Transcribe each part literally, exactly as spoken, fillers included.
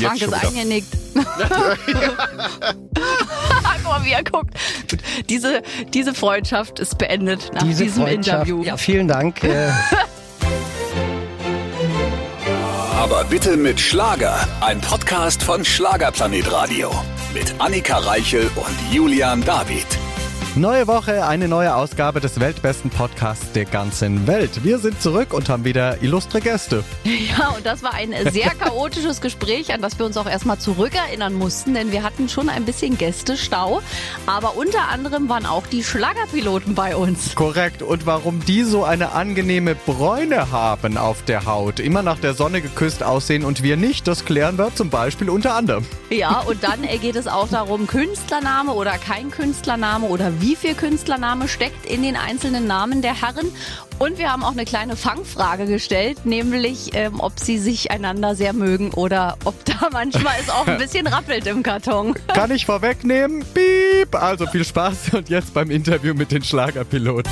Frank ist eingenickt. Guck mal, wie er guckt. Gut. Diese, diese Freundschaft ist beendet nach diese diesem Interview. Ja, vielen Dank. Äh. Aber bitte mit Schlager. Ein Podcast von Schlagerplanet Radio. Mit Annika Reichel und Julian David. Neue Woche, eine neue Ausgabe des weltbesten Podcasts der ganzen Welt. Wir sind zurück und haben wieder illustre Gäste. Ja, und das war ein sehr chaotisches Gespräch, an das wir uns auch erstmal zurückerinnern mussten, denn wir hatten schon ein bisschen Gästestau. Aber unter anderem waren auch die Schlagerpiloten bei uns. Korrekt. Und warum die so eine angenehme Bräune haben auf der Haut, immer nach der Sonne geküsst aussehen und wir nicht, das klären wir zum Beispiel unter anderem. Ja, und dann geht es auch darum, Künstlername oder kein Künstlername oder wie viel Künstlername steckt in den einzelnen Namen der Herren. Und wir haben auch eine kleine Fangfrage gestellt, nämlich ähm, ob sie sich einander sehr mögen oder ob da manchmal es auch ein bisschen rappelt im Karton. Kann ich vorwegnehmen? Piep! Also viel Spaß und jetzt beim Interview mit den Schlagerpiloten.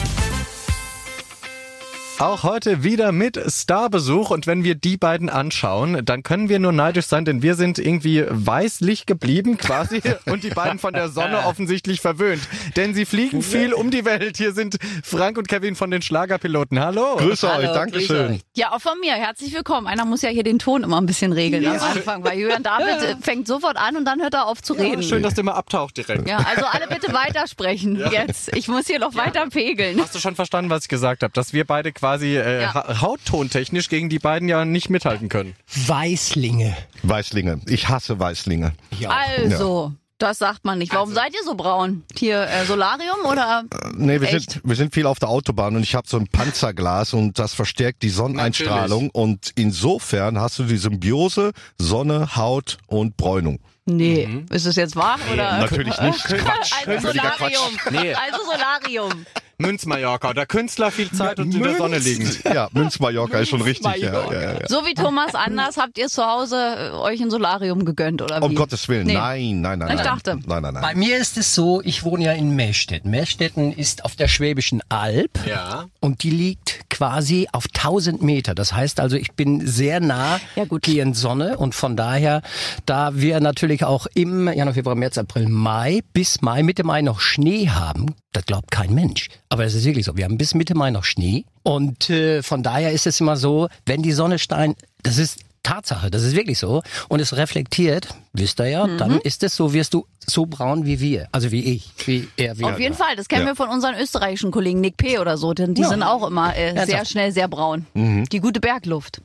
Auch heute wieder mit Starbesuch und wenn wir die beiden anschauen, dann können wir nur neidisch sein, denn wir sind irgendwie weißlich geblieben quasi und die beiden von der Sonne offensichtlich verwöhnt, denn sie fliegen viel um die Welt. Hier sind Frank und Kevin von den Schlagerpiloten. Hallo. Grüße euch, Dankeschön. Ja, auch von mir. Herzlich willkommen. Einer muss ja hier den Ton immer ein bisschen regeln ja. am Anfang, weil Julian David fängt sofort an und dann hört er auf zu ja, reden. Schön, dass der mal abtaucht direkt. Ja, also alle bitte weitersprechen ja. jetzt. Ich muss hier noch ja. weiter pegeln. Hast du schon verstanden, was ich gesagt habe, dass wir beide quasi quasi äh, ja. ha- hauttontechnisch gegen die beiden ja nicht mithalten können. Weißlinge. Weißlinge. Ich hasse Weißlinge. Ja. Also, ja. das sagt man nicht. Warum also. seid ihr so braun? Hier äh, Solarium oder äh, nee, wir echt? sind wir sind viel auf der Autobahn und ich habe so ein Panzerglas und das verstärkt die Sonneneinstrahlung. Natürlich. Und insofern hast du die Symbiose Sonne, Haut und Bräunung. Nee, mhm. ist es jetzt wahr? Oder? Nee, natürlich nicht. Quatsch. Also Solarium. Nee. Also Solarium. Münz-Mallorca, der Künstler viel Zeit und Münz. in der Sonne liegend. Ja, Münz-Mallorca ist schon richtig. Ja, ja, ja. So wie Thomas Anders, habt ihr zu Hause euch ein Solarium gegönnt oder wie? Um Gottes Willen, nee. nein, nein, nein. Ich nein. dachte. Nein, nein, nein. Bei mir ist es so, ich wohne ja in Mähstetten. Mähstetten ist auf der Schwäbischen Alb ja. und die liegt quasi auf tausend Meter. Das heißt also, ich bin sehr nah ja, gut. hier in Sonne und von daher, da wir natürlich auch im Januar, Februar, März, April, Mai bis Mai, Mitte Mai noch Schnee haben, das glaubt kein Mensch. Aber das ist wirklich so. Wir haben bis Mitte Mai noch Schnee. Und äh, von daher ist es immer so, wenn die Sonne scheint, das ist Tatsache, das ist wirklich so. Und es reflektiert, wisst ihr ja, mhm. dann ist es so, wirst du so braun wie wir. Also wie ich, wie er, wie Auf jeden ja. Fall, das kennen ja. wir von unseren österreichischen Kollegen Nick P. oder so. Denn die ja. sind auch immer äh, sehr schnell sehr braun. Mhm. Die gute Bergluft.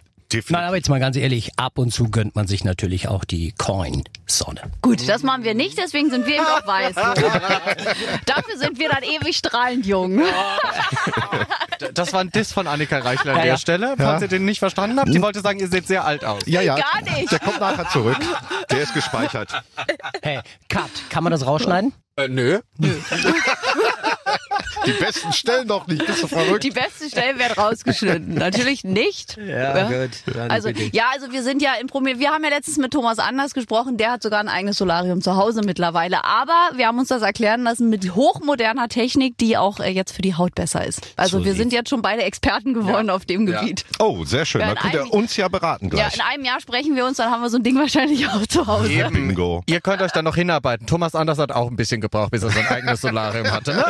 Nein, aber jetzt mal ganz ehrlich, ab und zu gönnt man sich natürlich auch die Coin-Sonne. Gut, das machen wir nicht, deswegen sind wir eben auch weiß. Dafür sind wir dann ewig strahlend jung. Das war ein Diss von Annika Reichel an ja, der ja. Stelle, falls ja. ihr den nicht verstanden habt. Die wollte sagen, ihr seht sehr alt aus. Ja, ja. Gar nicht. Der kommt nachher zurück. Der ist gespeichert. Hey, Cut. Kann man das rausschneiden? Äh, nö. Nö. Die besten Stellen doch nicht, bist du verrückt? Die besten Stellen werden rausgeschnitten, natürlich nicht. Ja, ja. gut. Also, ja, also wir sind ja in Promi- wir haben ja letztens mit Thomas Anders gesprochen, der hat sogar ein eigenes Solarium zu Hause mittlerweile, aber wir haben uns das erklären lassen mit hochmoderner Technik, die auch jetzt für die Haut besser ist. Also so wir sind jetzt schon beide Experten geworden ja. auf dem Gebiet. Ja. Oh, sehr schön, ja, dann könnt ihr uns ja beraten gleich. Ja, in einem Jahr sprechen wir uns, dann haben wir so ein Ding wahrscheinlich auch zu Hause. Eben. Bingo. Ihr könnt euch dann noch hinarbeiten. Thomas Anders hat auch ein bisschen gebraucht, bis er sein eigenes Solarium hatte.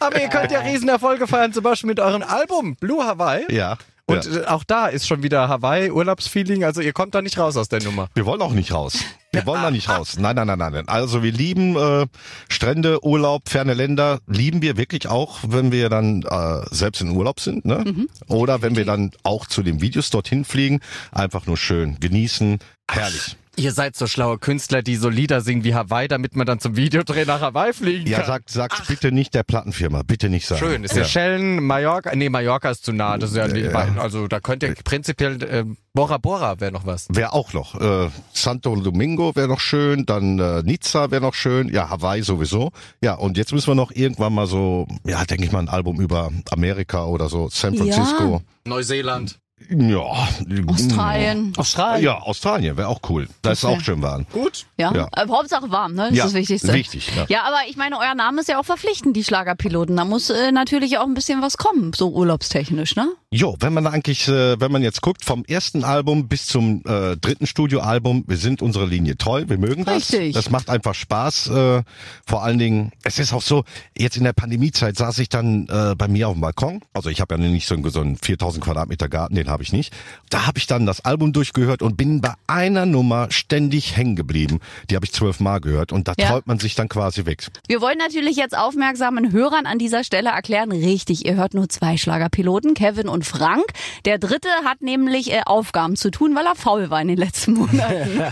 Aber ihr könnt ja Riesenerfolge feiern, zum Beispiel mit eurem Album Blue Hawaii. Ja. Und ja. auch da ist schon wieder Hawaii-Urlaubsfeeling. Also ihr kommt da nicht raus aus der Nummer. Wir wollen auch nicht raus. Wir wollen da nicht raus. Nein, nein, nein, nein. Also wir lieben äh, Strände, Urlaub, ferne Länder. Lieben wir wirklich auch, wenn wir dann äh, selbst in Urlaub sind. Ne? Mhm. Oder wenn wir dann auch zu den Videos dorthin fliegen. Einfach nur schön genießen. Herrlich. Ihr seid so schlaue Künstler, die so Lieder singen wie Hawaii, damit man dann zum Videodreh nach Hawaii fliegen kann. Ja, sag, sag's bitte nicht der Plattenfirma, bitte nicht sagen. Schön, ist ja Schellen, Mallorca, nee, Mallorca ist zu nah, das ist ja nebenbei. Ja. Also da könnt ihr prinzipiell, äh, Bora Bora wäre noch was. Wäre auch noch, äh, Santo Domingo wäre noch schön, dann äh, Nizza wäre noch schön, ja, Hawaii sowieso. Ja, und jetzt müssen wir noch irgendwann mal so, ja, denke ich mal, ein Album über Amerika oder so, San Francisco. Ja. Neuseeland. Ja. Australien. Australien. Ja, Australien wäre auch cool. Da ist es auch schön warm. Gut. Ja. ja. Äh, Hauptsache warm, ne? Das ja, ist das Wichtigste. Wichtig, ja. ja, aber ich meine, euer Name ist ja auch verpflichtend, die Schlagerpiloten. Da muss äh, natürlich auch ein bisschen was kommen, so urlaubstechnisch, ne? Jo, wenn man eigentlich, äh, wenn man jetzt guckt, vom ersten Album bis zum äh, dritten Studioalbum, wir sind unserer Linie treu, wir mögen das. Richtig. Das macht einfach Spaß. Äh, vor allen Dingen, es ist auch so, jetzt in der Pandemiezeit saß ich dann äh, bei mir auf dem Balkon. Also ich habe ja nicht so einen, so einen viertausend Quadratmeter Garten, den habe ich nicht. Da habe ich dann das Album durchgehört und bin bei einer Nummer ständig hängen geblieben. Die habe ich zwölfmal gehört und da ja. träumt man sich dann quasi weg. Wir wollen natürlich jetzt aufmerksamen Hörern an dieser Stelle erklären, richtig, ihr hört nur zwei Schlagerpiloten, Kevin und Frank. Der dritte hat nämlich äh, Aufgaben zu tun, weil er faul war in den letzten Monaten.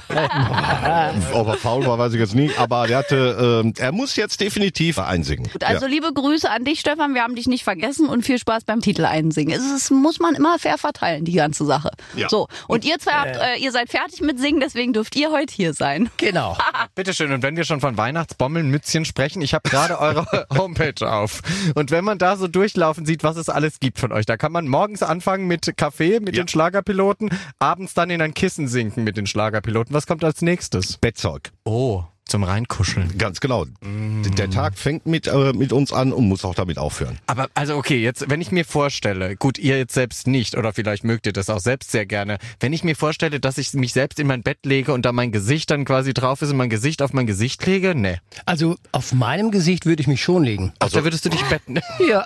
Ob er faul war, weiß ich jetzt nicht. Aber der hatte, äh, er muss jetzt definitiv einsingen. Gut, also ja. liebe Grüße an dich, Stefan. Wir haben dich nicht vergessen und viel Spaß beim Titel einsingen. Es ist, muss man immer fair verteilen, die ganze Sache. Ja. So, und ihr zwei habt, äh, ihr seid fertig mit Singen, deswegen dürft ihr heute hier sein. Genau. Bitteschön. Und wenn wir schon von Weihnachtsbommeln, Mützchen sprechen, ich habe gerade eure Homepage auf. Und wenn man da so durchlaufen sieht, was es alles gibt von euch, da kann man morgens anfangen mit Kaffee, mit ja. den Schlagerpiloten, abends dann in ein Kissen sinken mit den Schlagerpiloten. Was kommt als nächstes? Bettzeug. Oh, zum Reinkuscheln. Ganz genau. Mm. Der Tag fängt mit, äh, mit uns an und muss auch damit aufhören. Aber also okay, jetzt, wenn ich mir vorstelle, gut, ihr jetzt selbst nicht, oder vielleicht mögt ihr das auch selbst sehr gerne, wenn ich mir vorstelle, dass ich mich selbst in mein Bett lege und da mein Gesicht dann quasi drauf ist und mein Gesicht auf mein Gesicht lege, ne. Also auf meinem Gesicht würde ich mich schon legen. Ach, also, da würdest du dich betten? Ja.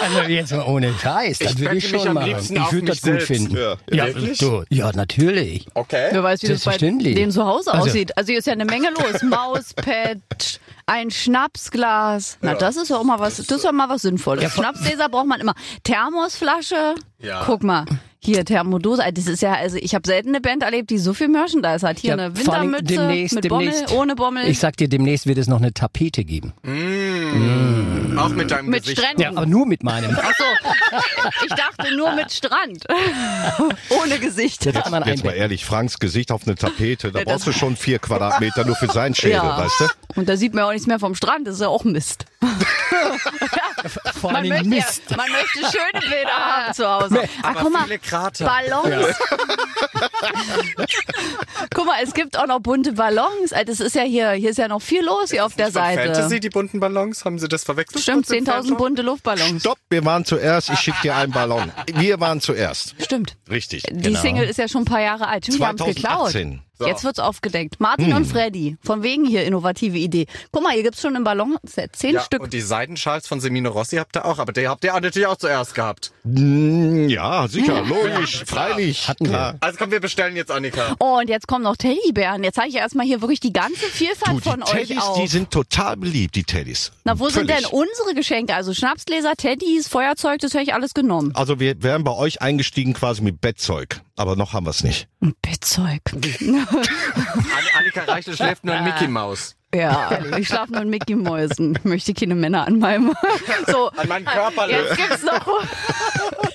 Also jetzt mal ohne Scheiß, das würde ich schon machen. Ich würde das gut finden. Ja, ja, du, ja, natürlich. Okay. Wer weiß, wie das bei dem zu Hause aussieht. Also hier ist ja eine Menge los. Mauspad, ein Schnapsglas. Na, ja. das ist ja auch mal was, das ist ja mal was Sinnvolles. Ja, Schnapsgläser braucht man immer. Thermosflasche. Ja. Guck mal. Hier, Thermodose, das ist ja, also ich habe selten eine Band erlebt, die so viel Merchandise hat. Hier ja, eine Wintermütze demnächst, mit Bommel, demnächst, ohne Bommel. Ich sag dir, demnächst wird es noch eine Tapete geben. Mm. Mm. Auch mit deinem mit Gesicht. Stränden. Ja, aber nur mit meinem. Ach so. Ich dachte nur mit Strand. Ohne Gesicht. Ja, jetzt mal ehrlich, Franks Gesicht auf eine Tapete, da ja, brauchst du schon vier Quadratmeter nur für seinen Schädel, ja. weißt du? Und da sieht man ja auch nichts mehr vom Strand, das ist ja auch Mist. Vor allem man, Mist. Ja, man möchte schöne Bilder haben zu Hause. Ach, guck mal. Krater. Ballons. Ja. Guck mal, es gibt auch noch bunte Ballons. Das ist ja hier, hier ist ja noch viel los hier auf der Seite. Fantasy, die bunten Ballons, haben Sie das verwechselt? Stimmt, zehntausend bunte Luftballons. Stopp, wir waren zuerst, ich schicke dir einen Ballon. Wir waren zuerst. Stimmt. Richtig. Die genau. Single ist ja schon ein paar Jahre alt. Wir haben es geklaut. So. Jetzt wird's aufgedeckt. Martin hm. und Freddy, von wegen hier innovative Idee. Guck mal, hier gibt's schon im Ballonset zehn ja, Stück. Und die Seidenschals von Semino Rossi habt ihr auch, aber die habt ihr natürlich auch zuerst gehabt. Ja, sicher, logisch, ja, freilich. Hatten wir. Also komm, wir bestellen jetzt, Annika. Oh, und jetzt kommen noch Teddybären. Jetzt zeige ich erstmal hier wirklich die ganze Vielfalt du, die von Teddys, euch auf. Die sind total beliebt, die Teddys. Na, wo Völlig. sind denn unsere Geschenke? Also Schnapsgläser, Teddys, Feuerzeug, das höre ich alles genommen. Also wir wären bei euch eingestiegen quasi mit Bettzeug. Aber noch haben wir es nicht. Ein Bettzeug. Annika Reichel schläft nur in Mickey Maus. Ja, ich schlafe nur in Mickey Mäusen. Ich möchte keine Männer an meinem... So, an meinem Körper. Jetzt gibt's noch...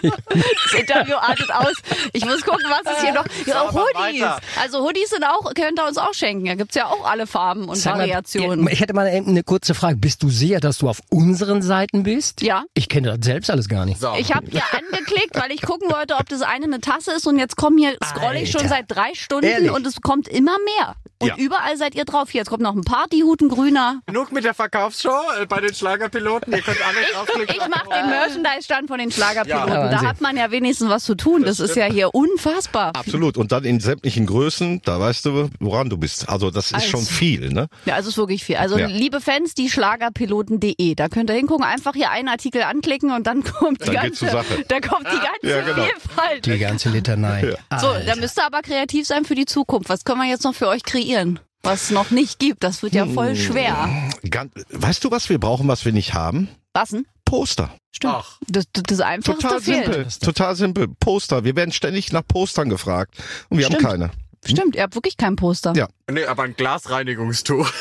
Das Interview artet aus. Ich muss gucken, was ist hier noch... Ja, auch Hoodies. Also Hoodies sind auch, könnt ihr uns auch schenken. Da gibt's ja auch alle Farben und Sag Variationen. Mal, ich hätte mal eine kurze Frage. Bist du sicher, dass du auf unseren Seiten bist? Ja. Ich kenne das selbst alles gar nicht. So. Ich habe hier angeklickt, weil ich gucken wollte, ob das eine eine Tasse ist. Und jetzt kommen hier, scroll ich Alter. schon seit drei Stunden Ehrlich? und es kommt immer mehr. Und ja. überall seid ihr drauf. Hier, jetzt kommt noch ein paar Partyhuten grüner. Genug mit der Verkaufsshow äh, bei den Schlagerpiloten. Ihr könnt alle draufklicken. Ich mache den Merchandise-Stand von den Schlagerpiloten. Ja, da hat man ja wenigstens was zu tun. Das, das ist ja hier unfassbar. Absolut. Und dann in sämtlichen Größen, da weißt du, woran du bist. Also das ist also, schon viel, ne? Ja, also ist wirklich viel. Also ja. liebe Fans, die Schlagerpiloten punkt de, da könnt ihr hingucken, einfach hier einen Artikel anklicken und dann kommt die dann ganze, da kommt die ganze ja, genau. Vielfalt. Die ganze Litanei. Ja. So, da müsst ihr aber kreativ sein für die Zukunft. Was können wir jetzt noch für euch kreieren? Was es noch nicht gibt, das wird ja voll schwer. Ganz, weißt du, was wir brauchen, was wir nicht haben? Was denn? Poster. Stimmt. Ach. Das, das, das Einfachste Total simpel. Fehlt. Total simpel. Poster. Wir werden ständig nach Postern gefragt. Und wir Stimmt. haben keine. Stimmt, ihr habt wirklich kein Poster. Ja. Nee, aber ein Glasreinigungstuch.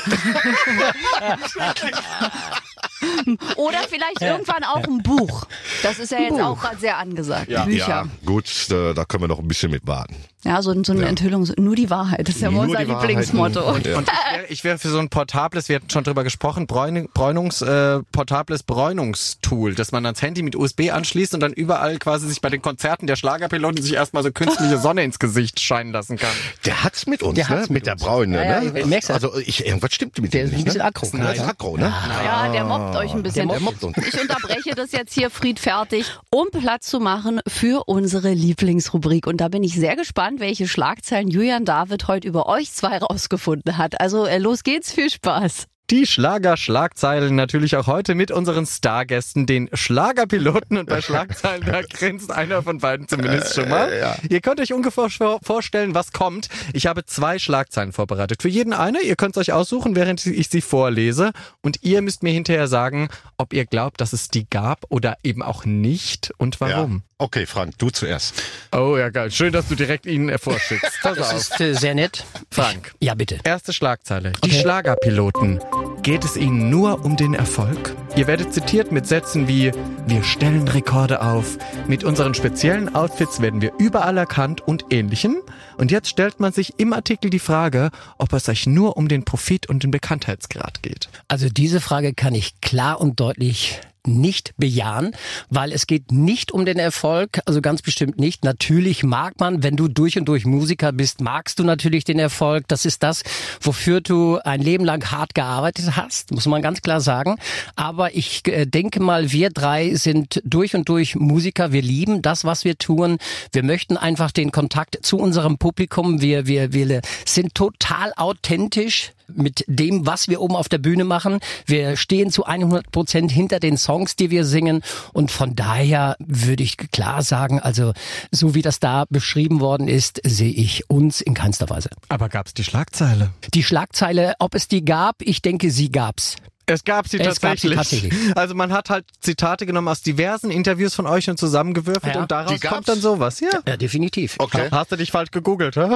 Oder vielleicht irgendwann auch ein Buch. Das ist ja jetzt Buch. auch gerade sehr angesagt. Ja. Bücher. Ja, gut, da können wir noch ein bisschen mit warten. Ja, so, so eine ja. Enthüllung, nur die Wahrheit, das ist ja nur unser Lieblingsmotto. Und, ja. und ich wäre ich wär für so ein portables, wir hatten schon drüber gesprochen, Bräun, Bräunungs, äh, portables Bräunungstool, dass man ans Handy mit U S B anschließt und dann überall quasi sich bei den Konzerten der Schlagerpiloten sich erstmal so künstliche Sonne ins Gesicht scheinen lassen kann. Der hat's mit uns, der ne? Mit, mit der Braune, ja, ne? Ja, ich also ich, irgendwas stimmt mit dem nicht, ein bisschen ne? aggro, ne? Aggro, ne? Ja, der mobbt euch ein bisschen. Der mobbt uns. Ich unterbreche das jetzt hier friedfertig, um Platz zu machen für unsere Lieblingsrubrik. Und da bin ich sehr gespannt, welche Schlagzeilen Julian David heute über euch zwei rausgefunden hat. Also los geht's, viel Spaß. Die Schlager-Schlagzeilen natürlich auch heute mit unseren Stargästen, den Schlagerpiloten. Und bei Schlagzeilen, da grinst einer von beiden zumindest schon mal. Äh, ja. Ihr könnt euch ungefähr vorstellen, was kommt. Ich habe zwei Schlagzeilen vorbereitet. Für jeden eine. Ihr könnt es euch aussuchen, während ich sie vorlese. Und ihr müsst mir hinterher sagen, ob ihr glaubt, dass es die gab oder eben auch nicht und warum. Ja. Okay, Frank, du zuerst. Oh ja, geil. Schön, dass du direkt ihnen vorschickst. Das auf. ist äh, sehr nett. Frank. Ja, bitte. Erste Schlagzeile. Okay. Die Schlagerpiloten. Geht es ihnen nur um den Erfolg? Ihr werdet zitiert mit Sätzen wie "Wir stellen Rekorde auf", "Mit unseren speziellen Outfits werden wir überall erkannt" und ähnlichen. Und jetzt stellt man sich im Artikel die Frage, ob es euch nur um den Profit und den Bekanntheitsgrad geht. Also diese Frage kann ich klar und deutlich nicht bejahen, weil es geht nicht um den Erfolg, also ganz bestimmt nicht. Natürlich mag man, wenn du durch und durch Musiker bist, magst du natürlich den Erfolg. Das ist das, wofür du ein Leben lang hart gearbeitet hast, muss man ganz klar sagen. Aber ich äh, denke mal, wir drei sind durch und durch Musiker. Wir lieben das, was wir tun. Wir möchten einfach den Kontakt zu unserem Publikum. Wir, wir, wir sind total authentisch mit dem, was wir oben auf der Bühne machen. Wir stehen zu hundert Prozent hinter den Songs, die wir singen, und von daher würde ich klar sagen, also so wie das da beschrieben worden ist, sehe ich uns in keinster Weise. Aber gab es die Schlagzeile? Die Schlagzeile, ob es die gab? Ich denke, sie gab's. Es gab sie tatsächlich. Gab sie tatsächlich. Also man hat halt Zitate genommen aus diversen Interviews von euch und zusammengewürfelt, ja, und daraus kommt dann sowas. Ja, ja, definitiv. Okay. Hast du dich falsch gegoogelt, hä?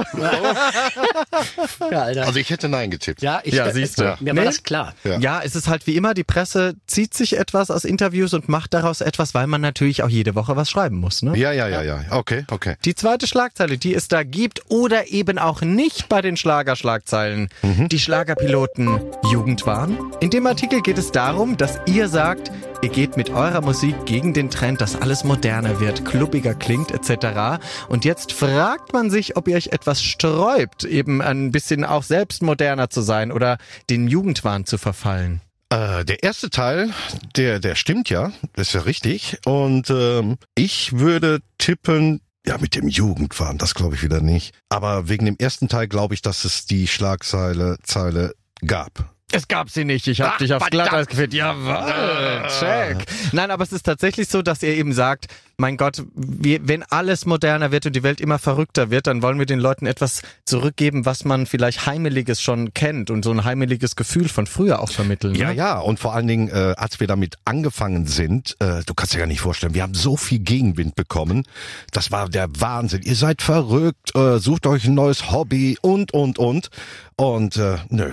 Ja, Alter. Also ich hätte Nein getippt. Ja, ich, ja, siehst du. Ja. Mir war das klar. Ja. Ja, es ist halt wie immer, die Presse zieht sich etwas aus Interviews und macht daraus etwas, weil man natürlich auch jede Woche was schreiben muss, ne? Ja, ja, ja, ja. Okay, okay. Die zweite Schlagzeile, die es da gibt oder eben auch nicht bei den Schlagerschlagzeilen. Mhm. Die Schlagerpiloten Jugendwahn. In dem Artikel geht es darum, dass ihr sagt, ihr geht mit eurer Musik gegen den Trend, dass alles moderner wird, klubbiger klingt et cetera. Und jetzt fragt man sich, ob ihr euch etwas sträubt, eben ein bisschen auch selbst moderner zu sein oder den Jugendwahn zu verfallen. Äh, der erste Teil, der der stimmt ja, das ist ja richtig. Und ähm, ich würde tippen, ja, mit dem Jugendwahn, das glaube ich wieder nicht. Aber wegen dem ersten Teil glaube ich, dass es die Schlagzeile Zeile gab. Es gab sie nicht, ich hab Ach, dich aufs Glatteis geführt. Jawohl, check. Nein, aber es ist tatsächlich so, dass ihr eben sagt, mein Gott, wir, wenn alles moderner wird und die Welt immer verrückter wird, dann wollen wir den Leuten etwas zurückgeben, was man vielleicht Heimeliges schon kennt und so ein heimeliges Gefühl von früher auch vermitteln. Ja, ne? Ja, und vor allen Dingen, äh, als wir damit angefangen sind, äh, du kannst dir gar nicht vorstellen, wir haben so viel Gegenwind bekommen, das war der Wahnsinn. Ihr seid verrückt, äh, sucht euch ein neues Hobby und, und, und. Und äh, nö.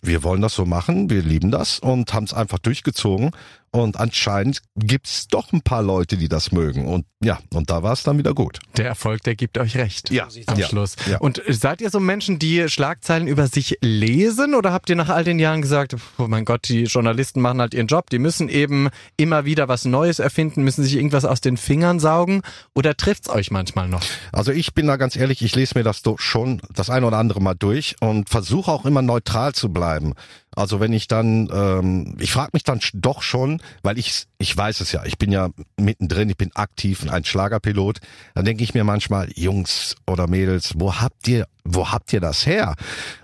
Wir wollen das so machen, wir lieben das und haben es einfach durchgezogen. Und anscheinend gibt's doch ein paar Leute, die das mögen. Und ja, und da war es dann wieder gut. Der Erfolg, der gibt euch recht. Ja, am ja, Schluss. Ja. Und seid ihr so Menschen, die Schlagzeilen über sich lesen? Oder habt ihr nach all den Jahren gesagt, oh mein Gott, die Journalisten machen halt ihren Job. Die müssen eben immer wieder was Neues erfinden, müssen sich irgendwas aus den Fingern saugen? Oder trifft's euch manchmal noch? Also ich bin da ganz ehrlich, ich lese mir das schon das eine oder andere Mal durch und versuche auch immer neutral zu bleiben. Also wenn ich dann, ähm, ich frage mich dann doch schon, weil ich ich weiß es ja, ich bin ja mittendrin, ich bin aktiv und ein Schlagerpilot, dann denke ich mir manchmal, Jungs oder Mädels, wo habt ihr, wo habt ihr das her?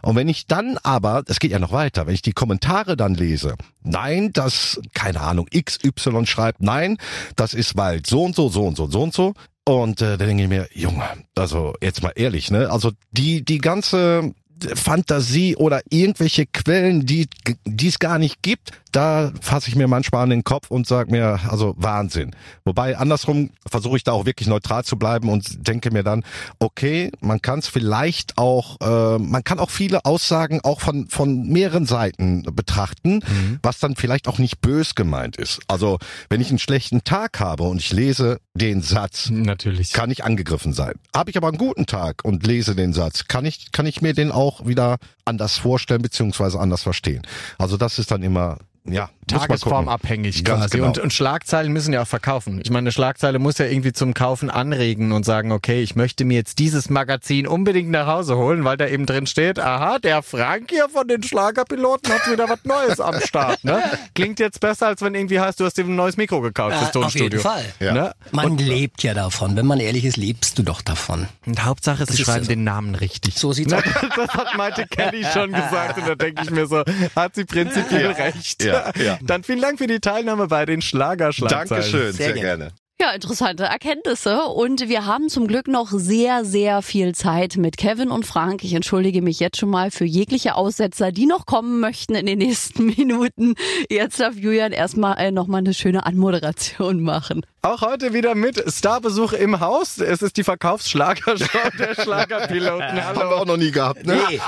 Und wenn ich dann aber, es geht ja noch weiter, wenn ich die Kommentare dann lese, nein, das, keine Ahnung, X Y schreibt, nein, das ist weil so und so, so und so, so und so. Und äh, dann denke ich mir, Junge, also jetzt mal ehrlich, ne? Also die die ganze Fantasie oder irgendwelche Quellen, die die es gar nicht gibt, da fasse ich mir manchmal an den Kopf und sage mir, also Wahnsinn. Wobei andersrum versuche ich da auch wirklich neutral zu bleiben und denke mir dann, okay, man kann es vielleicht auch, äh, man kann auch viele Aussagen auch von von mehreren Seiten betrachten, mhm. was dann vielleicht auch nicht bös gemeint ist. Also wenn ich einen schlechten Tag habe und ich lese den Satz, natürlich kann ich angegriffen sein. Habe ich aber einen guten Tag und lese den Satz, kann ich kann ich mir den auch wieder anders vorstellen beziehungsweise anders verstehen. Also das ist dann immer ja, tagesformabhängig quasi. Genau. Und, und Schlagzeilen müssen ja auch verkaufen. Ich meine, eine Schlagzeile muss ja irgendwie zum Kaufen anregen und sagen, okay, ich möchte mir jetzt dieses Magazin unbedingt nach Hause holen, weil da eben drin steht, aha, der Frank hier von den Schlagerpiloten hat wieder was Neues am Start. Ne? Klingt jetzt besser, als wenn irgendwie heißt, du hast dir ein neues Mikro gekauft, das äh, Tonstudio. Auf jeden Fall. Ja. Ne? Man und, lebt ja davon. Wenn man ehrlich ist, lebst du doch davon. Und Hauptsache, sie schreiben so. Den Namen richtig. So sieht's aus. Das hat Maite Kelly schon gesagt und da denke ich mir so, hat sie prinzipiell recht. Ja. Ja. Dann vielen Dank für die Teilnahme bei den Schlagerschlagzeilen. Dankeschön, sehr, sehr gerne. gerne. Ja, interessante Erkenntnisse und wir haben zum Glück noch sehr, sehr viel Zeit mit Kevin und Frank. Ich entschuldige mich jetzt schon mal für jegliche Aussetzer, die noch kommen möchten in den nächsten Minuten. Jetzt darf Julian erstmal äh, nochmal eine schöne Anmoderation machen. Auch heute wieder mit Starbesuch im Haus. Es ist die Verkaufsschlagershow der Schlagerpiloten. Haben wir auch noch nie gehabt, ne? Nee.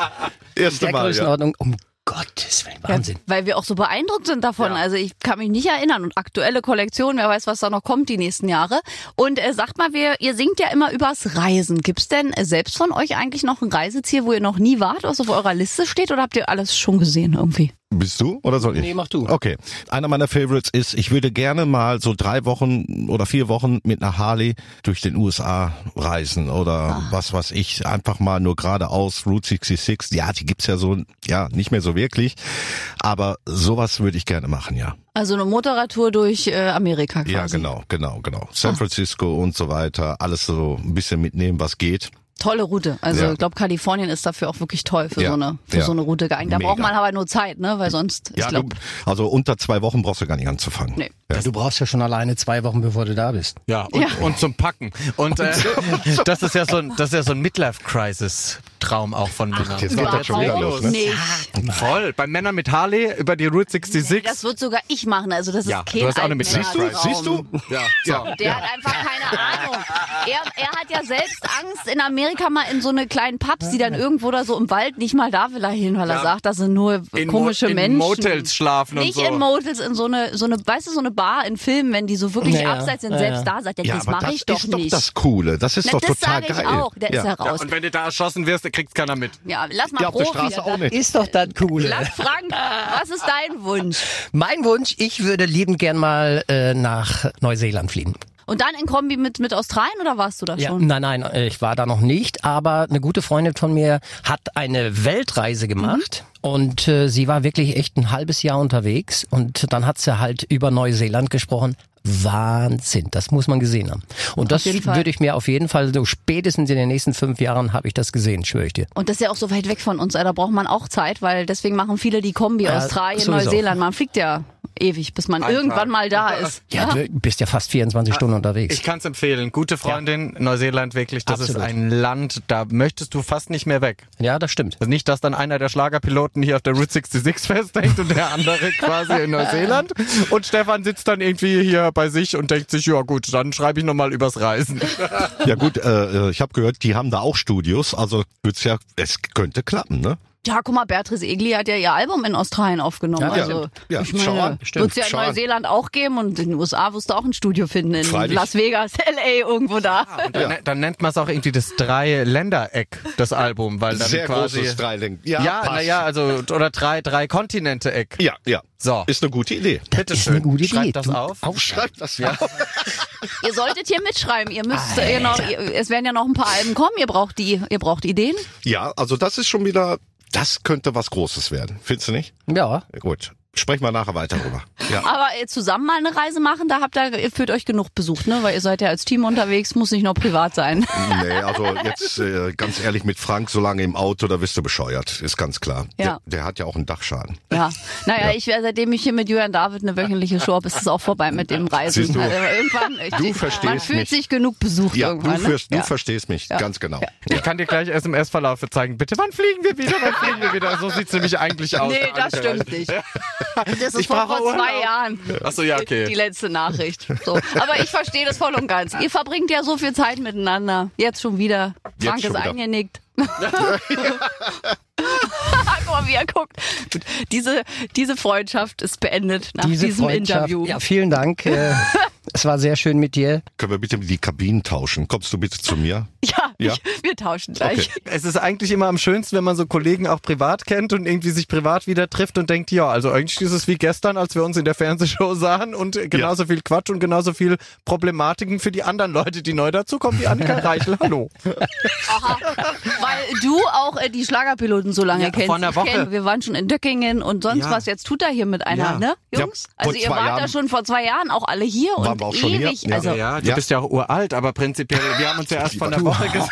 Erste Mal, ja. Gottes Willen, Wahnsinn. Ja, weil wir auch so beeindruckt sind davon. Ja. Also ich kann mich nicht erinnern. Und aktuelle Kollektion, wer weiß, was da noch kommt die nächsten Jahre. Und äh, sagt mal, wir, ihr singt ja immer übers Reisen. Gibt's denn äh, selbst von euch eigentlich noch ein Reiseziel, wo ihr noch nie wart, was auf eurer Liste steht? Oder habt ihr alles schon gesehen irgendwie? Bist du oder soll ich? Nee, mach du. Okay. Einer meiner Favorites ist, ich würde gerne mal so drei Wochen oder vier Wochen mit einer Harley durch den U S A reisen oder ah. was weiß ich. Einfach mal nur geradeaus, Route sechsundsechzig. Ja, die gibt's ja so, ja, nicht mehr so wirklich. Aber sowas würde ich gerne machen, ja. Also eine Motorradtour durch äh, Amerika quasi. Ja, genau, genau, genau. San ah. Francisco und so weiter. Alles so ein bisschen mitnehmen, was geht. Tolle Route. Also ja. ich glaube, Kalifornien ist dafür auch wirklich toll für, ja. so, eine, für ja. so eine Route geeignet. Da Mega. braucht man aber nur Zeit, ne? Weil sonst... Ja, ich glaub, du, also unter zwei Wochen brauchst du gar nicht anzufangen. Nee. Ja. Ja, du brauchst ja schon alleine zwei Wochen, bevor du da bist. Ja, und, ja. und zum Packen. Und, und äh, das ist ja so ein, das ist ja so ein Midlife-Crisis-Traum auch von Männern. Ach, jetzt geht das schon wieder los, ne? Nee. Voll. Bei Männern mit Harley über die Route sechsundsechzig. Nee, das wird sogar ich machen. Also das ist ja, kein Alter. Siehst du? Siehst du? Ja. So. Der ja. hat einfach keine Ahnung. Er, er hat ja selbst Angst in Amerika. Amerika mal in so eine kleinen Pubs, die dann irgendwo da so im Wald, nicht mal da will er hin, weil ja. er sagt, das sind nur in komische Mo- in Menschen. In Motels schlafen nicht und so. Nicht in Motels, in so eine, so eine, weißt du, so eine Bar in Filmen, wenn die so wirklich ja, abseits sind, ja, selbst ja. da sagt, ja, ja, das mache ich doch nicht. Das ist doch das Coole, das ist Na, doch das total geil. Das sage ich auch, der ja. ist heraus. Ja, und wenn du da erschossen wirst, kriegt keiner mit. Ja, lass mal ja, auf der Straße auch nicht. Ist doch das Coole. Lass Frank, was ist dein Wunsch? Mein Wunsch, ich würde liebend gern mal äh, nach Neuseeland fliegen. Und dann in Kombi mit mit Australien oder warst du da ja, schon? Nein, nein, ich war da noch nicht, aber eine gute Freundin von mir hat eine Weltreise gemacht. Mhm. Und äh, sie war wirklich echt ein halbes Jahr unterwegs und dann hat sie halt über Neuseeland gesprochen. Wahnsinn, das muss man gesehen haben. Und das würde ich mir auf jeden Fall, so spätestens in den nächsten fünf Jahren habe ich das gesehen, schwöre ich dir. Und das ist ja auch so weit weg von uns, da braucht man auch Zeit, weil deswegen machen viele die Kombi ja, Australien, sowieso. Neuseeland. Man fliegt ja ewig, bis man Ein irgendwann Tag. mal da ist. Ja, ja, du bist ja fast vierundzwanzig ja, Stunden unterwegs. Ich kann es empfehlen. Gute Freundin, ja. Neuseeland wirklich, das Absolut. ist ein Land, da möchtest du fast nicht mehr weg. Ja, das stimmt. Also nicht, dass dann einer der Schlagerpiloten hier auf der Route sechsundsechzig festhängt und der andere quasi in Neuseeland. Und Stefan sitzt dann irgendwie hier bei sich und denkt sich, ja gut, dann schreibe ich nochmal übers Reisen. Ja gut, äh, ich habe gehört, die haben da auch Studios, also wird's ja, es könnte klappen, ne? Ja, guck mal, Beatrice Egli hat ja ihr Album in Australien aufgenommen. Ja, also, ja, ich meine, wird es ja in Schau Neuseeland an. auch geben und in den U S A wirst du auch ein Studio finden, in Freilich. Las Vegas, L A, irgendwo da. Ja, und dann, ja. dann nennt man es auch irgendwie das Drei-Länder-Eck, das Album. Weil dann Sehr quasi, großes Dreiling. Ja, ja naja, also, oder drei, drei Kontinente-Eck. Ja, ja. So. Ist eine gute Idee. Das Bitte schön. Eine gute Idee. Schreibt das du auf. Aufschreibt das ja. auf. Ihr solltet hier mitschreiben. Ihr müsst, ihr noch, ihr, es werden ja noch ein paar Alben kommen. Ihr braucht die, ihr braucht Ideen. Ja, also das ist schon wieder, das könnte was Großes werden. Findest du nicht? Ja. Gut. Sprechen wir nachher weiter drüber. Ja. Aber zusammen mal eine Reise machen, da habt ihr, ihr fühlt euch genug besucht, ne? Weil ihr seid ja als Team unterwegs, muss nicht nur privat sein. Nee, also jetzt äh, ganz ehrlich mit Frank, so lange im Auto, da bist du bescheuert, ist ganz klar. Ja. Der, der hat ja auch einen Dachschaden. Ja, naja, ja. ich seitdem ich hier mit Julian David eine wöchentliche Show habe, ist es auch vorbei mit dem Reisen. Siehst du, also irgendwann, ich, du verstehst man fühlt mich. sich genug besucht ja, irgendwann. Du, fürst, ne? du ja. verstehst mich, ja. ganz genau. Ja. Ich kann dir gleich S M S-Verläufe zeigen. Bitte, wann fliegen wir wieder, wann fliegen wir wieder? So sieht's nämlich eigentlich aus. Nee, das stimmt nicht. Das ist vor zwei Jahren. Achso, ja, okay. Die, die letzte Nachricht. So. Aber ich verstehe das voll und ganz. Ihr verbringt ja so viel Zeit miteinander. Jetzt schon wieder. Frank ist eingenickt. Guck mal, wie er guckt. Gut. Diese, diese Freundschaft ist beendet nach diese diesem Freundschaft, Interview. Ja, vielen Dank. Äh, es war sehr schön mit dir. Können wir bitte die Kabinen tauschen? Kommst du bitte zu mir? Ja, ja? Ich, wir tauschen gleich. Okay. Es ist eigentlich immer am schönsten, wenn man so Kollegen auch privat kennt und irgendwie sich privat wieder trifft und denkt, ja, also eigentlich ist es wie gestern, als wir uns in der Fernsehshow sahen und genauso ja. viel Quatsch und genauso viel Problematiken für die anderen Leute, die neu dazukommen, wie Annika Reichel. Hallo. Aha. Weil du auch äh, die Schlagerpiloten so lange ja, kennst. Vor einer Woche. Kenn. Wir waren schon in Döckingen und sonst ja. was. Jetzt tut er hier mit einer, ja. ne, Jungs? Ja, also ihr wart Jahren. da schon vor zwei Jahren auch alle hier und auch ewig. Hier. Ja. Also, ja, du ja. bist ja auch uralt, aber prinzipiell, wir haben uns ja erst vor einer Woche gesehen.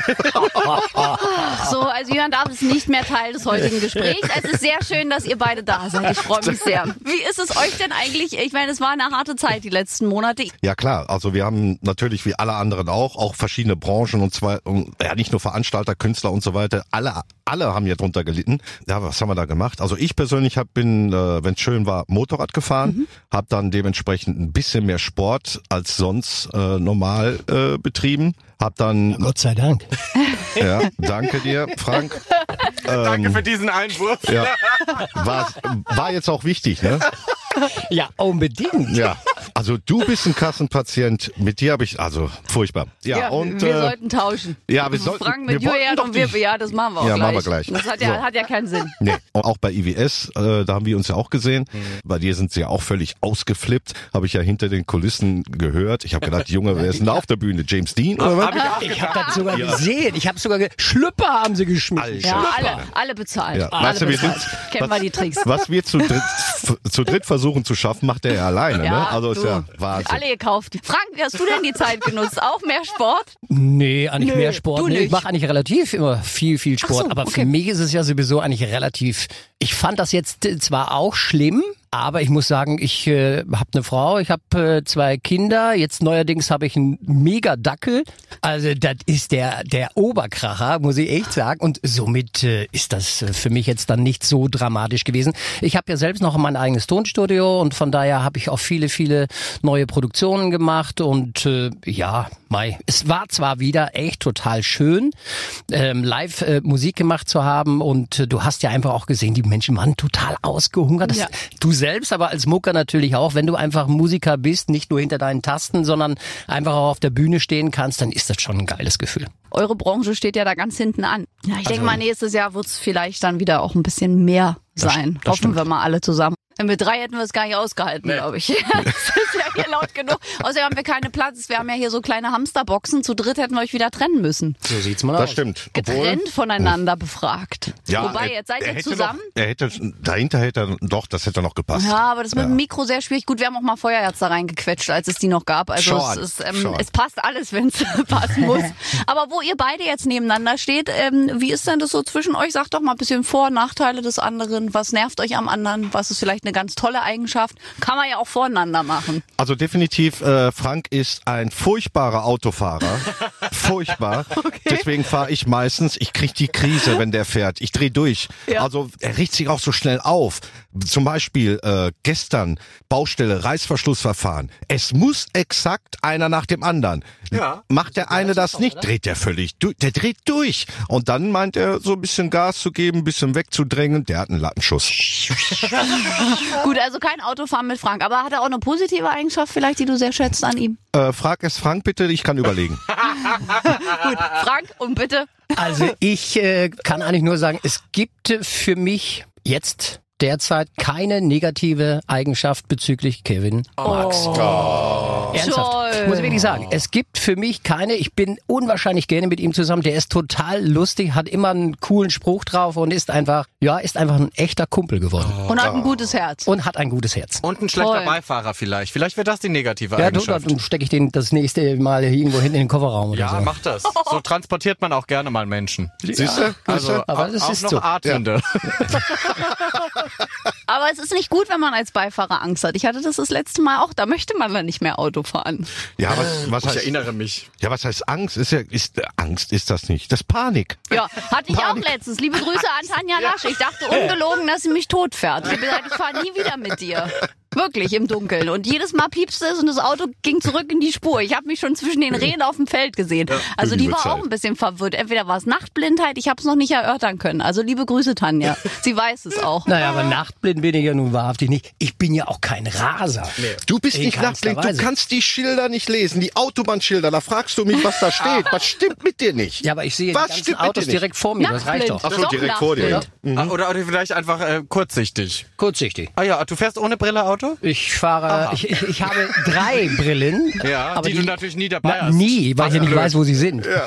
So, also Julian David ist nicht mehr Teil des heutigen Gesprächs. Es ist sehr schön, dass ihr beide da seid. Ich freue mich sehr. Wie ist es euch denn eigentlich? Ich meine, es war eine harte Zeit die letzten Monate. Ja klar, also wir haben natürlich wie alle anderen auch, auch verschiedene Branchen und zwar, ja nicht nur Veranstalter, Künstler und so weiter, alle Alle haben ja drunter gelitten. Ja, was haben wir da gemacht? Also ich persönlich hab, bin, äh, wenn es schön war, Motorrad gefahren, mhm. habe dann dementsprechend ein bisschen mehr Sport als sonst äh, normal äh, betrieben. Hab dann ja, Gott sei Dank. Ja, danke dir, Frank. ähm, danke für diesen Einwurf. Ja, war, war jetzt auch wichtig, ne? Ja, unbedingt. Ja. Also du bist ein Kassenpatient, mit dir habe ich, also furchtbar. Ja, ja und, wir äh, sollten tauschen. Ja, wir sollten. Frank mit Julian und wir, ja, das machen wir auch ja, gleich. Machen wir gleich. Das hat ja, so. hat ja keinen Sinn. Nee. Auch bei I W S, äh, da haben wir uns ja auch gesehen. Mhm. Bei dir sind sie ja auch völlig ausgeflippt, habe ich ja hinter den Kulissen gehört. Ich habe gedacht, Junge, wer ist denn da auf der Bühne? James Dean oder was? Hab ich ich habe das sogar ja. gesehen. Ich habe sogar, ge Schlüpper haben sie geschmissen. Ja, alle, alle bezahlt. Ja. Alle weißt du, bezahlt. Wir sind, kennen wir die Tricks. Was wir zu dritt, zu dritt versuchen zu schaffen, macht er ja alleine, ja. ne? Also ist ja Wahnsinn. Alle gekauft. Frank, wie hast du denn die Zeit genutzt? Auch mehr Sport? Nee, eigentlich Nö, mehr Sport. Nee, ich mache eigentlich relativ immer viel, viel Sport. So, aber okay. für mich ist es ja sowieso eigentlich relativ... Ich fand das jetzt zwar auch schlimm, aber ich muss sagen, ich äh, habe eine Frau, ich habe äh, zwei Kinder, jetzt neuerdings habe ich einen Mega-Dackel. Also das ist der der Oberkracher, muss ich echt sagen. Und somit äh, ist das äh, für mich jetzt dann nicht so dramatisch gewesen. Ich habe ja selbst noch mein eigenes Tonstudio und von daher habe ich auch viele, viele neue Produktionen gemacht. Und äh, ja, mei, es war zwar wieder echt total schön, ähm, live äh, Musik gemacht zu haben. Und äh, du hast ja einfach auch gesehen, die Menschen waren total ausgehungert. Das, ja. Du selbst, aber als Mucker natürlich auch, wenn du einfach Musiker bist, nicht nur hinter deinen Tasten, sondern einfach auch auf der Bühne stehen kannst, dann ist das schon ein geiles Gefühl. Eure Branche steht ja da ganz hinten an. Ja, ich also, denke mal, nächstes Jahr wird es vielleicht dann wieder auch ein bisschen mehr sein. Das, das Hoffen stimmt. wir mal alle zusammen. Mit drei hätten wir es gar nicht ausgehalten, nee. glaube ich. Das ist ja hier laut genug. Außerdem haben wir keinen Platz. Wir haben ja hier so kleine Hamsterboxen. Zu dritt hätten wir euch wieder trennen müssen. So sieht's mal das aus. Das stimmt. Getrennt Obwohl, voneinander befragt. Ja, Wobei, er, jetzt seid ihr zusammen. Noch, er hätte, dahinter hätte er, doch, das hätte noch gepasst. Ja, aber das ist mit ja. dem Mikro sehr schwierig. Gut, wir haben auch mal Feuerherz da reingequetscht, als es die noch gab. Also es, ist, ähm, es passt alles, wenn es passen muss. Aber wo ihr beide jetzt nebeneinander steht, ähm, wie ist denn das so zwischen euch? Sagt doch mal ein bisschen Vor- und Nachteile des anderen. Was nervt euch am anderen? Was ist vielleicht eine ganz tolle Eigenschaft, kann man ja auch voreinander machen. Also definitiv, äh, Frank ist ein furchtbarer Autofahrer. Furchtbar. Okay. Deswegen fahre ich meistens, ich kriege die Krise, wenn der fährt. Ich drehe durch. Ja. Also er riecht sich auch so schnell auf. Zum Beispiel äh, gestern Baustelle, Reißverschlussverfahren. Es muss exakt einer nach dem anderen. Ja. Macht der eine das nicht, dreht der völlig durch. Der dreht durch. Und dann meint er, so ein bisschen Gas zu geben, ein bisschen wegzudrängen. Der hat einen Lattenschuss. Gut, also kein Autofahren mit Frank. Aber hat er auch eine positive Eigenschaft vielleicht, die du sehr schätzt an ihm? Äh, frag es Frank bitte, ich kann überlegen. Gut, Frank und bitte. Also ich äh, kann eigentlich nur sagen, es gibt äh, für mich jetzt derzeit keine negative Eigenschaft bezüglich Kevin Marx. Oh. Oh. Ernsthaft, Toll. Muss ich wirklich sagen. Es gibt für mich keine, ich bin unwahrscheinlich gerne mit ihm zusammen, der ist total lustig, hat immer einen coolen Spruch drauf und ist einfach, ja, ist einfach ein echter Kumpel geworden. Oh. Und hat ein gutes Herz. Und hat ein gutes Herz. Und ein schlechter Toll. Beifahrer vielleicht. Vielleicht wäre das die negative Eigenschaft. Ja, dann stecke ich den das nächste Mal irgendwo hinten in den Kofferraum oder ja, so. Ja, mach das. So transportiert man auch gerne mal Menschen. Ja. Siehst du? Also, aber das auch ist noch so. Atmende. Ja. Aber es ist nicht gut, wenn man als Beifahrer Angst hat. Ich hatte das das letzte Mal auch, da möchte man dann nicht mehr Auto fahren. Ja, was, was ich heißt, erinnere mich. Ja, was heißt Angst? Ist ja, ist, Angst ist das nicht. Das ist Panik. Ja, hatte ich Panik. auch letztens. Liebe Grüße an Tanja Lasch. Ich dachte ungelogen, dass sie mich totfährt. Ich habe gesagt, ich fahre nie wieder mit dir. Wirklich, im Dunkeln. Und jedes Mal piepste es und das Auto ging zurück in die Spur. Ich habe mich schon zwischen den Rehen auf dem Feld gesehen. Ja, also die war Zeit. auch ein bisschen verwirrt. Entweder war es Nachtblindheit, ich habe es noch nicht erörtern können. Also liebe Grüße, Tanja. Sie weiß es auch. Naja, aber nachtblind bin ich ja nun wahrhaftig nicht. Ich bin ja auch kein Raser. Nee. Du bist ich nicht nachtblind, du kannst die Schilder nicht lesen. Die Autobahnschilder, da fragst du mich, was da steht. Was stimmt mit dir nicht? Ja, aber ich sehe was die ganzen Autos direkt vor mir. Nachtblind. Das reicht doch. Ach so, doch direkt vor dir. Mhm. Ach, oder, oder vielleicht einfach äh, kurzsichtig. Kurzsichtig. Ah ja, du fährst ohne Brille Auto? Ich fahre, ich, ich, ich habe drei Brillen. Ja, aber die, die du natürlich nie dabei na, hast. Nie, weil Ach, ich ja nicht blöd. weiß, wo sie sind. Ja.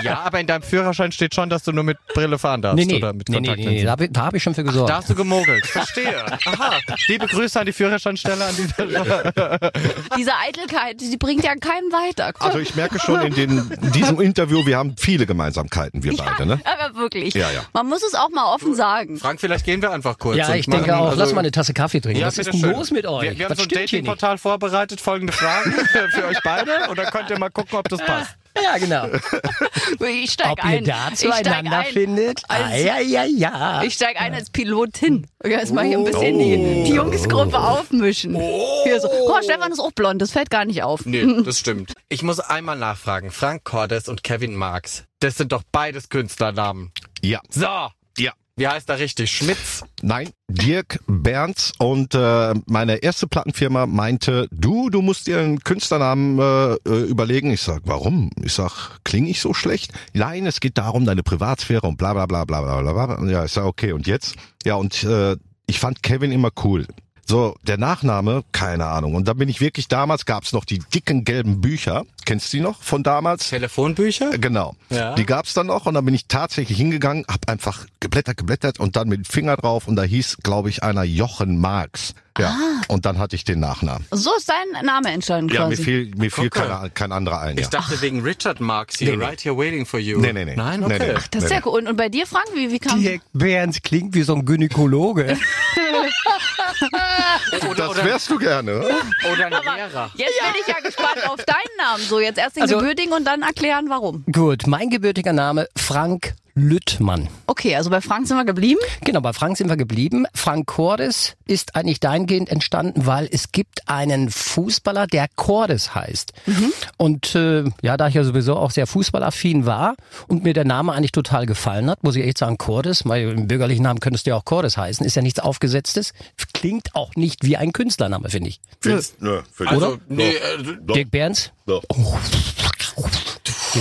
ja, aber in deinem Führerschein steht schon, dass du nur mit Brille fahren darfst. Nee, nee, oder mit nee, nee, nee. da, da habe ich schon für gesorgt. Ach, da hast du gemogelt, verstehe. Aha, liebe Grüße an die Führerscheinstelle. An die Diese Eitelkeit, die bringt ja keinen weiter. Komm. Also ich merke schon in, den, in diesem Interview, wir haben viele Gemeinsamkeiten, wir ja, beide. Ne? aber wirklich. Ja, ja. Man muss es auch mal offen sagen. Frank, vielleicht gehen wir einfach kurz. Ja, ich denke auch, also, lass mal eine Tasse Kaffee trinken. Ja, los mit euch. Wir, wir haben so ein Dating-Portal vorbereitet, folgende Fragen für euch beide. Und dann könnt ihr mal gucken, ob das passt. Ja, genau. Ich steig ob ein. Ob ihr da zueinander ein, findet? Als, ah, ja, ja, ja. Ich steige ein als Pilotin. Erstmal hier ein bisschen oh. die, die Jungsgruppe aufmischen. Oh. Hier so. Oh, Stefan ist auch blond, das fällt gar nicht auf. Nee, das stimmt. Ich muss einmal nachfragen. Frank Cordes und Kevin Marx, das sind doch beides Künstlernamen. Ja. So. Ja. Wie heißt er richtig? Schmitz? Nein, Dirk Berns. Und äh, meine erste Plattenfirma meinte, du, du musst dir einen Künstlernamen äh, überlegen. Ich sag, warum? Ich sag, klinge ich so schlecht? Nein, es geht darum, deine Privatsphäre und bla bla bla bla bla bla. Ja, ich sag, okay, und jetzt? Ja, und äh, ich fand Kevin immer cool. So, der Nachname, keine Ahnung. Und da bin ich wirklich, damals gab's noch die dicken gelben Bücher. Kennst du die noch von damals? Telefonbücher? Genau. Ja. Die gab's dann noch und dann bin ich tatsächlich hingegangen, hab einfach geblättert, geblättert und dann mit dem Finger drauf und da hieß, glaube ich, einer Jochen Marx. Ja. Ah. Und dann hatte ich den Nachnamen. So ist dein Name entstanden quasi. Ja, mir fiel, mir fiel okay. kein, kein anderer ein. Ja. Ich dachte wegen Richard Marx hier, nee, right here waiting for you. Nee, nee, nee. Nein, okay. Nee, nee. Ach, das nee, ist ja cool. Und, und bei dir, Frank, wie, wie kam... Dirk Berns klingt wie so ein Gynäkologe. Oder, das wärst du gerne. Oder ein Lehrer. Jetzt bin ich ja gespannt auf deinen Namen. So, jetzt erst den also, gebürtigen und dann erklären, warum. Gut, mein gebürtiger Name Frank Lüttmann. Okay, also bei Frank sind wir geblieben? Genau, bei Frank sind wir geblieben. Frank Cordes ist eigentlich dahingehend entstanden, weil es gibt einen Fußballer, der Cordes heißt. Mhm. Und äh, ja, da ich ja sowieso auch sehr fußballaffin war und mir der Name eigentlich total gefallen hat, muss ich echt sagen, Cordes, weil im bürgerlichen Namen könntest du ja auch Cordes heißen, ist ja nichts Aufgesetztes, klingt auch nicht wie ein Künstlername, finde ich. Findest, ne, find Oder? Also, nee, äh, Dirk Berns? Doch. Oh.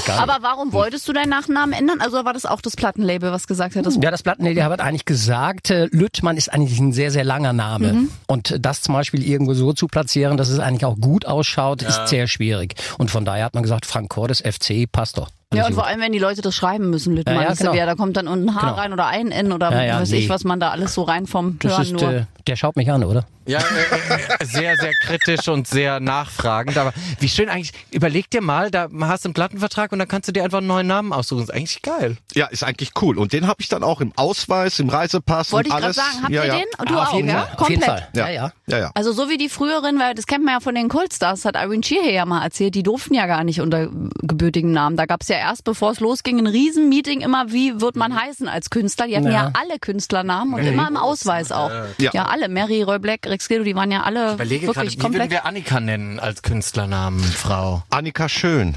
Aber warum wolltest du deinen Nachnamen ändern? Also war das auch das Plattenlabel, was gesagt hat? Dass ja, das Plattenlabel hat eigentlich gesagt, Lüttmann ist eigentlich ein sehr, sehr langer Name. Mhm. Und das zum Beispiel irgendwo so zu platzieren, dass es eigentlich auch gut ausschaut, ja. ist sehr schwierig. Und von daher hat man gesagt, Frank Cordes F C passt doch. Ja, und vor allem, wenn die Leute das schreiben müssen, Lüttmann, ja, ja, genau. ja, da kommt dann unten ein H genau. rein oder ein N oder ja, ja, weiß nee. ich, was man da alles so rein vom das Hören ist, nur... Äh, der schaut mich an, oder? Ja, äh, sehr, sehr kritisch und sehr nachfragend, aber wie schön eigentlich, überleg dir mal, da hast du einen Plattenvertrag und dann kannst du dir einfach einen neuen Namen aussuchen, ist eigentlich geil. Ja, ist eigentlich cool und den habe ich dann auch im Ausweis, im Reisepass Wollte und alles. Wollte ich gerade sagen, habt ja, ihr ja. den? Und du ah, auf auch, jeden ja? Fall. Komplett. Auf jeden Fall. Ja. Ja, ja. Ja, also so wie die früheren, weil das kennt man ja von den Coldstars, hat Irene Sheehy ja mal erzählt, die durften ja gar nicht unter gebürtigen Namen, da gab es ja erst bevor es losging, ein Riesenmeeting immer, wie wird man heißen als Künstler? Die hatten ja, ja alle Künstlernamen und nee. immer im Ausweis auch. Ja, ja alle. Mary, Roy Black, Rex Gildo, die waren ja alle ich überlege wirklich gerade, wie würden wir Annika nennen als Künstlernamen, Frau? Annika Schön.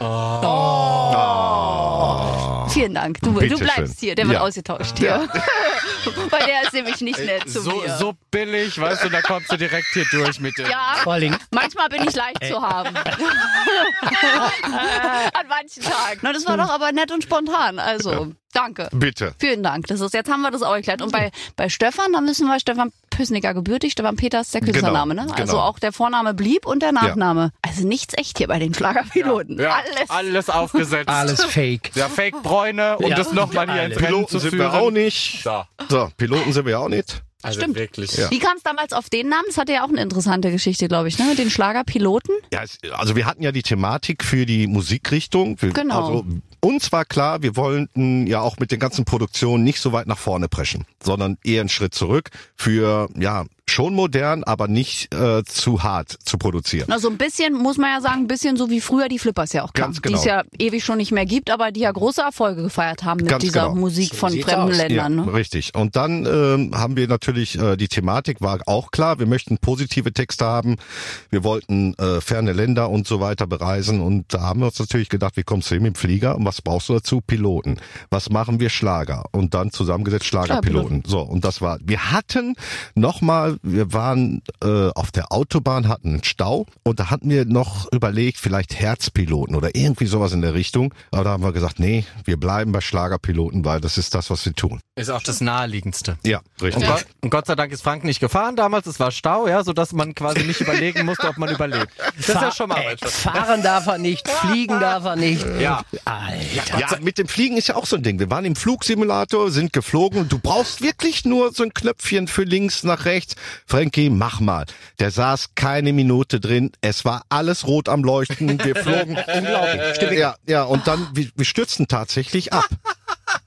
Oh. Oh. Oh. Vielen Dank. Du, du bleibst hier. Der wird ja. ausgetauscht hier. Ja. Weil der ist nämlich nicht nett zu so, mir. So billig, weißt du, da kommst du direkt hier durch mit dem... Ja, manchmal bin ich leicht Ey. zu haben. An manchen Tagen. Na, das war doch aber nett und spontan, also... Ja. Danke. Bitte. Vielen Dank. Das ist, jetzt haben wir das auch erklärt. Und bei, bei Stefan, da müssen wir Stefan Pössnicker gebürtig, Stefan Peters, der Künstlername, genau, ne? Genau. Also auch der Vorname blieb und der Nachname. Ja. Also nichts echt hier bei den Schlagerpiloten. Ja, ja. Alles. Alles aufgesetzt. Alles fake. Ja, Fake-Bräune, um ja. das nochmal hier in Piloten sind wir auch nicht. So. so, Piloten sind wir auch nicht. Also Stimmt. wirklich. Ja. Wie kam es damals auf den Namen? Das hatte ja auch eine interessante Geschichte, glaube ich, ne? Mit den Schlagerpiloten. Ja, es, also wir hatten ja die Thematik für die Musikrichtung. Wir, genau. Also, uns war klar, wir wollten ja auch mit den ganzen Produktionen nicht so weit nach vorne preschen, sondern eher einen Schritt zurück für, ja, schon modern, aber nicht äh, zu hart zu produzieren. Na, so ein bisschen, muss man ja sagen, ein bisschen so wie früher die Flippers ja auch kamen, genau, die es ja ewig schon nicht mehr gibt, aber die ja große Erfolge gefeiert haben mit Ganz dieser genau. Musik von Sieht fremden aus. Ländern. Ja, ne? Richtig. Und dann ähm, haben wir natürlich, äh, die Thematik war auch klar, wir möchten positive Texte haben, wir wollten äh, ferne Länder und so weiter bereisen und da haben wir uns natürlich gedacht, wie kommst du hin mit dem Flieger und was brauchst du dazu? Piloten. Was machen wir? Schlager. Und dann zusammengesetzt Schlagerpiloten. So, und das war, wir hatten nochmal, wir waren äh, auf der Autobahn, hatten einen Stau und da hatten wir noch überlegt, vielleicht Herzpiloten oder irgendwie sowas in der Richtung. Aber da haben wir gesagt, nee, wir bleiben bei Schlagerpiloten, weil das ist das, was wir tun. Ist auch das Naheliegendste. Ja, richtig. Und, Gott, und Gott sei Dank ist Frank nicht gefahren damals, es war Stau, ja, sodass man quasi nicht überlegen musste, ob man überlebt. Das Fahr- ist ja schon mal ey, fahren darf er nicht, fliegen darf er nicht. Ja. Alter. Ja, mit dem Fliegen ist ja auch so ein Ding. Wir waren im Flugsimulator, sind geflogen und du brauchst wirklich nur so ein Knöpfchen für links nach rechts. Frankie, mach mal. Der saß keine Minute drin. Es war alles rot am Leuchten. Wir flogen. Unglaublich. Stimmig. Ja, ja, und dann, wir, wir stürzten tatsächlich ab.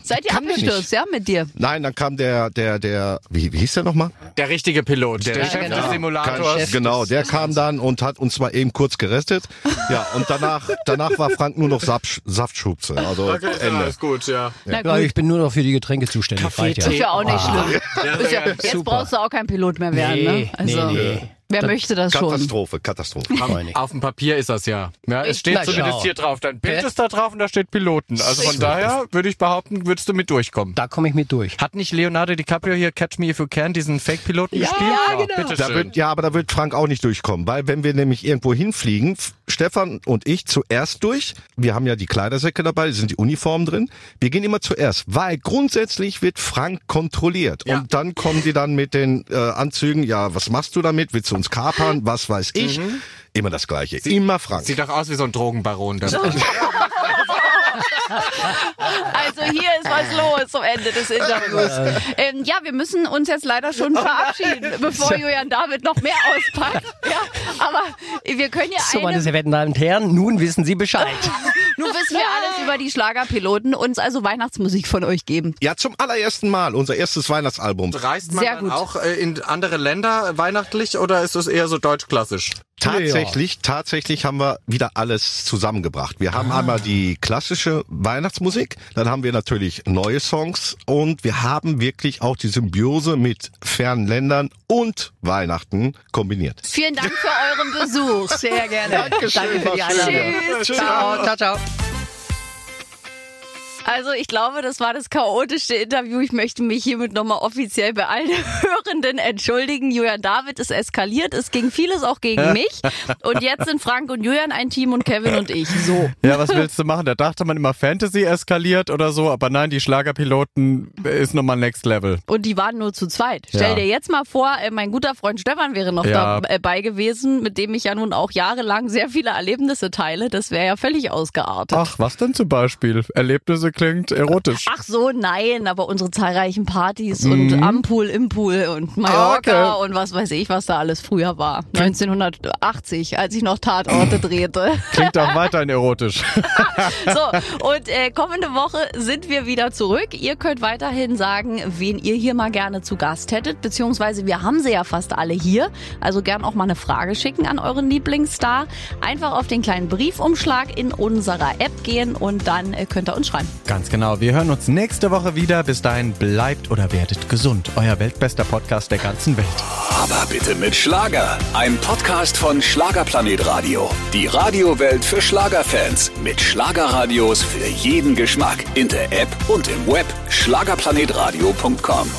Seid ihr abgestürzt, ja, mit dir? Nein, dann kam der, der, der, wie, wie hieß der nochmal? Der richtige Pilot, der, der Chef des Simulators. Genau, der kam dann und hat uns mal eben kurz gerettet. Ja, und danach, danach war Frank nur noch Saftschubse. Also, okay, Ende. Alles gut, ja. Ja. Gut. Ich bin nur noch für die Getränke zuständig. Kaffee, Tee. Ist ja auch nicht schlimm. Ja, ja, jetzt super. Brauchst du auch kein Pilot mehr werden, nee, ne? Also, nee, nee. Wer dann möchte das Katastrophe, schon? Katastrophe, Katastrophe. Auf dem Papier ist das ja. ja es steht zumindest hier drauf. Dein Bild ist da drauf und da steht Piloten. Also von daher würde ich behaupten, würdest du mit durchkommen. Da komme ich mit durch. Hat nicht Leonardo DiCaprio hier Catch Me If You Can diesen Fake-Piloten ja, gespielt? Ja, oh, genau. Da wird, ja, aber da wird Frank auch nicht durchkommen. Weil wenn wir nämlich irgendwo hinfliegen, Stefan und ich zuerst durch. Wir haben ja die Kleidersäcke dabei, sind die Uniformen drin. Wir gehen immer zuerst, weil grundsätzlich wird Frank kontrolliert. Ja. Und dann kommen die dann mit den äh, Anzügen. Ja, was machst du damit? Willst du uns kapern? Was weiß ich? Mhm. Immer das Gleiche. Sie, immer Frank. Sieht doch aus wie so ein Drogenbaron. Dann. Also hier ist was los zum Ende des Interviews. Ähm, ja, wir müssen uns jetzt leider schon verabschieden, bevor Julian David noch mehr auspackt. Ja, aber wir können ja so, meine sehr verehrten Damen und Herren, nun wissen Sie Bescheid. Nun wissen wir alles über die Schlagerpiloten, uns also Weihnachtsmusik von euch geben. Ja, zum allerersten Mal, unser erstes Weihnachtsalbum. Reist man sehr dann gut. auch in andere Länder weihnachtlich oder ist das eher so deutsch-klassisch? Tatsächlich, tatsächlich haben wir wieder alles zusammengebracht. Wir haben ah. einmal die klassische Weihnachtsmusik, dann haben wir natürlich neue Songs und wir haben wirklich auch die Symbiose mit fernen Ländern und Weihnachten kombiniert. Vielen Dank für euren Besuch. Sehr gerne. Dankeschön. Danke für die Einladung. Tschüss. Ciao, ciao, ciao. Also ich glaube, das war das chaotischste Interview. Ich möchte mich hiermit nochmal offiziell bei allen Hörenden entschuldigen. Julian David ist eskaliert. Es ging vieles auch gegen mich. Und jetzt sind Frank und Julian ein Team und Kevin und ich. So. Ja, was willst du machen? Da dachte man immer, Fantasy eskaliert oder so. Aber nein, die Schlagerpiloten ist nochmal Next Level. Und die waren nur zu zweit. Ja. Stell dir jetzt mal vor, mein guter Freund Stefan wäre noch ja. dabei gewesen, mit dem ich ja nun auch jahrelang sehr viele Erlebnisse teile. Das wäre ja völlig ausgeartet. Ach, was denn zum Beispiel? Erlebnisse klingt erotisch. Ach so, nein, aber unsere zahlreichen Partys mhm. und am Pool, im Pool und Mallorca okay. und was weiß ich, was da alles früher war. neunzehnhundertachtzig, als ich noch Tatorte drehte. Klingt auch weiterhin erotisch. So, und äh, kommende Woche sind wir wieder zurück. Ihr könnt weiterhin sagen, wen ihr hier mal gerne zu Gast hättet, beziehungsweise wir haben sie ja fast alle hier. Also gern auch mal eine Frage schicken an euren Lieblingsstar. Einfach auf den kleinen Briefumschlag in unserer App gehen und dann äh, könnt ihr uns schreiben. Ganz genau. Wir hören uns nächste Woche wieder. Bis dahin bleibt oder werdet gesund. Euer weltbester Podcast der ganzen Welt. Aber bitte mit Schlager. Ein Podcast von Schlagerplanet Radio. Die Radiowelt für Schlagerfans. Mit Schlagerradios für jeden Geschmack. In der App und im Web. Schlagerplanetradio Punkt com